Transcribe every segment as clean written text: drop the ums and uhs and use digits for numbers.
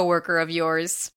coworker of yours.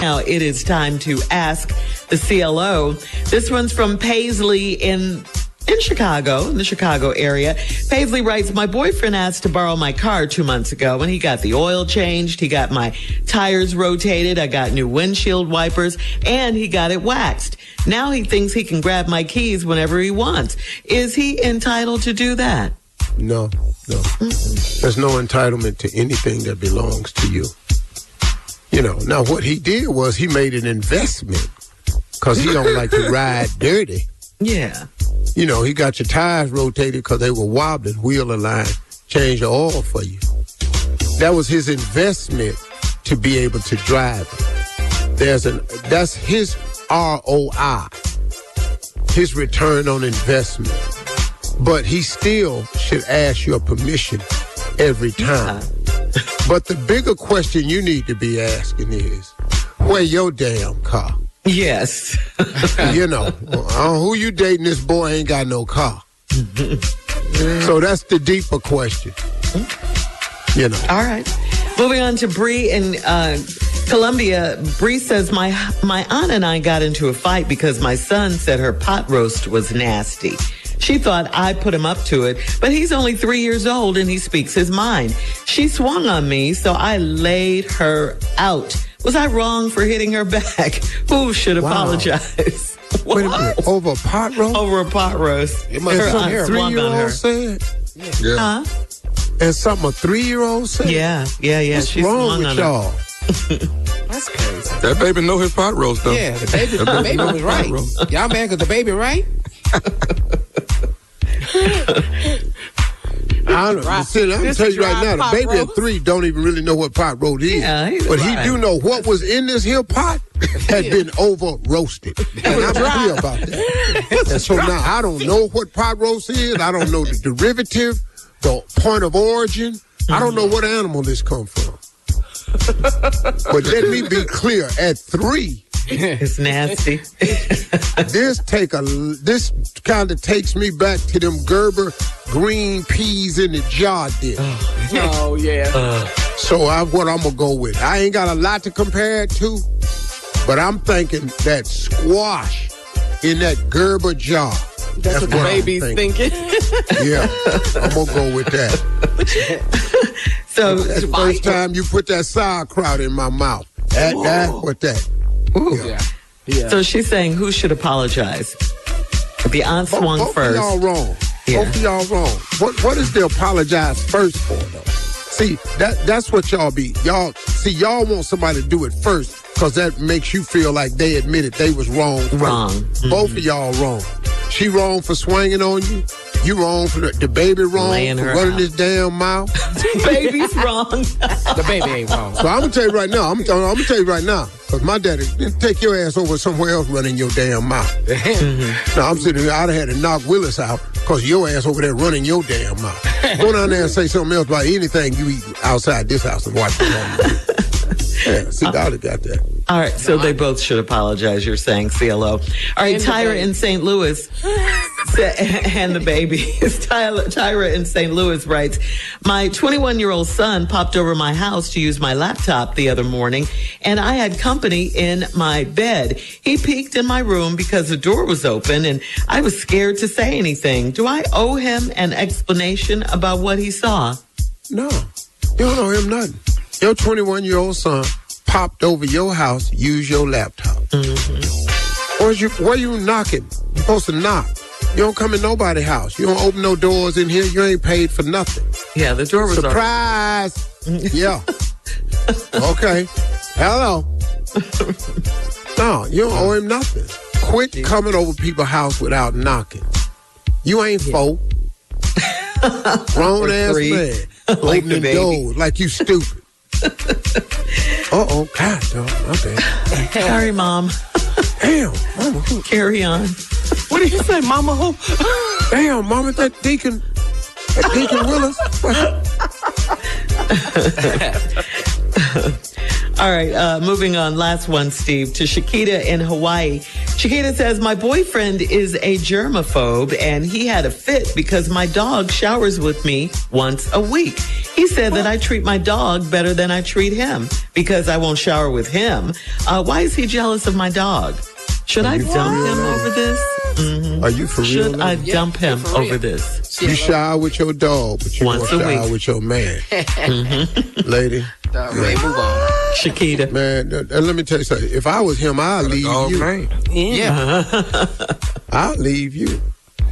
Now it is time to ask the CLO. This one's from Paisley in Chicago, in the Chicago area. Paisley writes, my boyfriend asked to borrow my car 2 months ago, and he got the oil changed, he got my tires rotated, I got new windshield wipers, and he got it waxed. Now he thinks he can grab my keys whenever he wants. Is he entitled to do that? No. There's no entitlement to anything that belongs to you. You know, now what he did was he made an investment because he don't like to ride dirty. Yeah. You know, he got your tires rotated because they were wobbling, wheel aligned, changed the oil for you. That was his investment to be able to drive it. That's his ROI, his return on investment. But he still should ask your permission every time. Yeah. But the bigger question you need to be asking is, where your damn car? Yes. You know, who you dating, this boy ain't got no car. So that's the deeper question. You know. All right. Moving on to Bree in Columbia. Bree says, my aunt and I got into a fight because my son said her pot roast was nasty. She thought I put him up to it, but he's only 3 years old and he speaks his mind. She swung on me, so I laid her out. Was I wrong for hitting her back? Who should apologize? Wait a minute. Over a pot roast? Over a pot roast. It must her aunt swung on her. Said? Yeah. Huh? And something a 3-year-old said? Yeah. What's wrong with y'all? That's crazy. That baby know his pot roast, though. Yeah, the baby was right. Y'all mad because the baby right? I'm telling you right now, the baby at 3 don't even really know what pot roast is. Yeah, but he do know what was in this here pot had been over roasted. And I'm clear about that. And so now I don't know what pot roast is. I don't know the derivative, the point of origin. I don't know what animal this come from. But let me be clear, at 3, it's nasty. This kind of takes me back to them Gerber green peas in the jar dish. Oh yeah. So what I'm gonna go with? I ain't got a lot to compare it to, but I'm thinking that squash in that Gerber jar. That's what the baby's thinking. Yeah, I'm gonna go with that. So that's the first time you put that sauerkraut in my mouth. That. Yeah. So she's saying, who should apologize? The aunt swung first. Both of y'all wrong. Yeah. Both of y'all wrong. What is the apologize first for, though? See, that's what y'all be. Y'all want somebody to do it first because that makes you feel like they admitted they was wrong first. Mm-hmm. Both of y'all wrong. She wrong for swinging on you. You wrong for the baby wrong for running his damn mouth. Baby's wrong. The baby ain't wrong. So I'm going to tell you right now. I'm going to tell you right now. Because my daddy didn't take your ass over somewhere else running your damn mouth. Mm-hmm. Now I'm sitting here. I'd have had to knock Willis out because your ass over there running your damn mouth. Go down there and say something else about anything you eat outside this house and watch it. Yeah, see, Dolly got that. All right, so they both should apologize, you're saying, CLO. All right, Tyra in St. Louis and the baby. Tyra in St. Louis writes, my 21-year-old son popped over my house to use my laptop the other morning, and I had company in my bed. He peeked in my room because the door was open, and I was scared to say anything. Do I owe him an explanation about what he saw? No, you don't owe him nothing. Your 21-year-old son popped over your house, use your laptop. Mm-hmm. Where you knocking? You're supposed to knock. You don't come in nobody's house. You don't open no doors in here. You ain't paid for nothing. Yeah, the door was surprise. Yeah. Okay. Hello. No, you don't owe him nothing. Quit coming over people's house without knocking. You ain't folk. Grown ass man. Like opening doors like you stupid. Uh-oh. God, dog. Okay. Sorry, Mom. Damn. Mama, who? Carry on. What did you say, Mama? Who? Damn, Mama, that Deacon Willis. All right, moving on. Last one, Steve, to Shakita in Hawaii. Shakita says, my boyfriend is a germaphobe, and he had a fit because my dog showers with me once a week. He said that I treat my dog better than I treat him because I won't shower with him. Why is he jealous of my dog? Should I dump him over this? Mm-hmm. Are you for real? Should I dump him over this? You shower with your dog, but you won't shower with your man. Mm-hmm. Lady. Right, move on. Shakita. Man, let me tell you something. If I was him, I'd leave you. Man. Yeah. I'd leave you.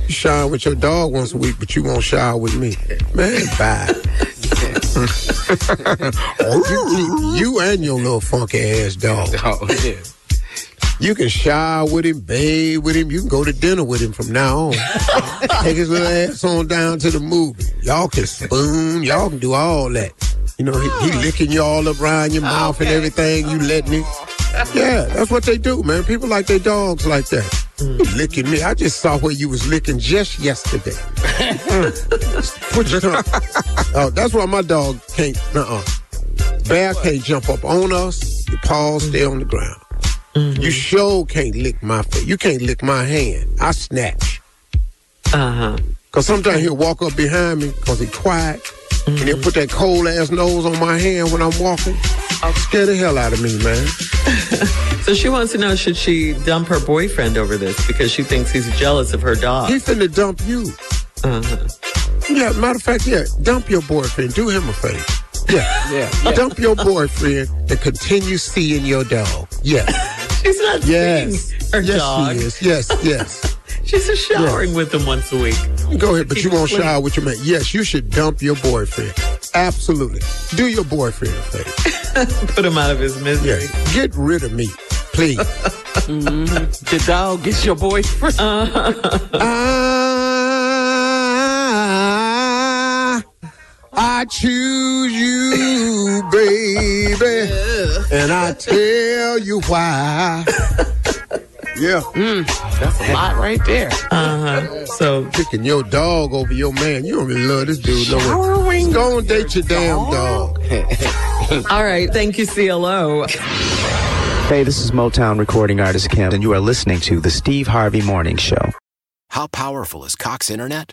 You shower with your dog once a week, but you won't shower with me. Man, bye. You and your little funky ass dog. Oh, yeah. You can shower with him, bathe with him. You can go to dinner with him from now on. Take his little ass on down to the movie. Y'all can spoon. Y'all can do all that. You know, he licking you all up around your mouth and everything. You letting him. Yeah, that's what they do, man. People like their dogs like that. Mm. Licking me. I just saw where you was licking just yesterday. Put your tongue. Oh, that's why my dog can't, Bear can't jump up on us. Your paws stay on the ground. Mm-hmm. You sure can't lick my face. You can't lick my hand. I snatch. Uh-huh. Because sometimes he'll walk up behind me because he's quiet. Mm-hmm. And he'll put that cold-ass nose on my hand when I'm walking. I'll scare the hell out of me, man. So she wants to know, should she dump her boyfriend over this? Because she thinks he's jealous of her dog. He finna dump you. Uh-huh. Yeah, matter of fact, dump your boyfriend. Do him a favor. Yeah. Dump your boyfriend and continue seeing your dog. Yeah. She's not seeing her dog. Yes, she is. Yes. She's just showering with him once a week. Go ahead, but you won't shower with your man. Yes, you should dump your boyfriend. Absolutely. Do your boyfriend a favor. Put him out of his misery. Yeah. Get rid of me, please. Mm-hmm. The dog gets your boyfriend. I choose you, baby, and I tell you why. Yeah. That's a lot right there. Uh-huh. So picking your dog over your man. You don't really love this dude, no way. Go and date your damn dog. All right. Thank you, CLO. Hey, this is Motown recording artist Kim, and you are listening to the Steve Harvey Morning Show. How powerful is Cox Internet?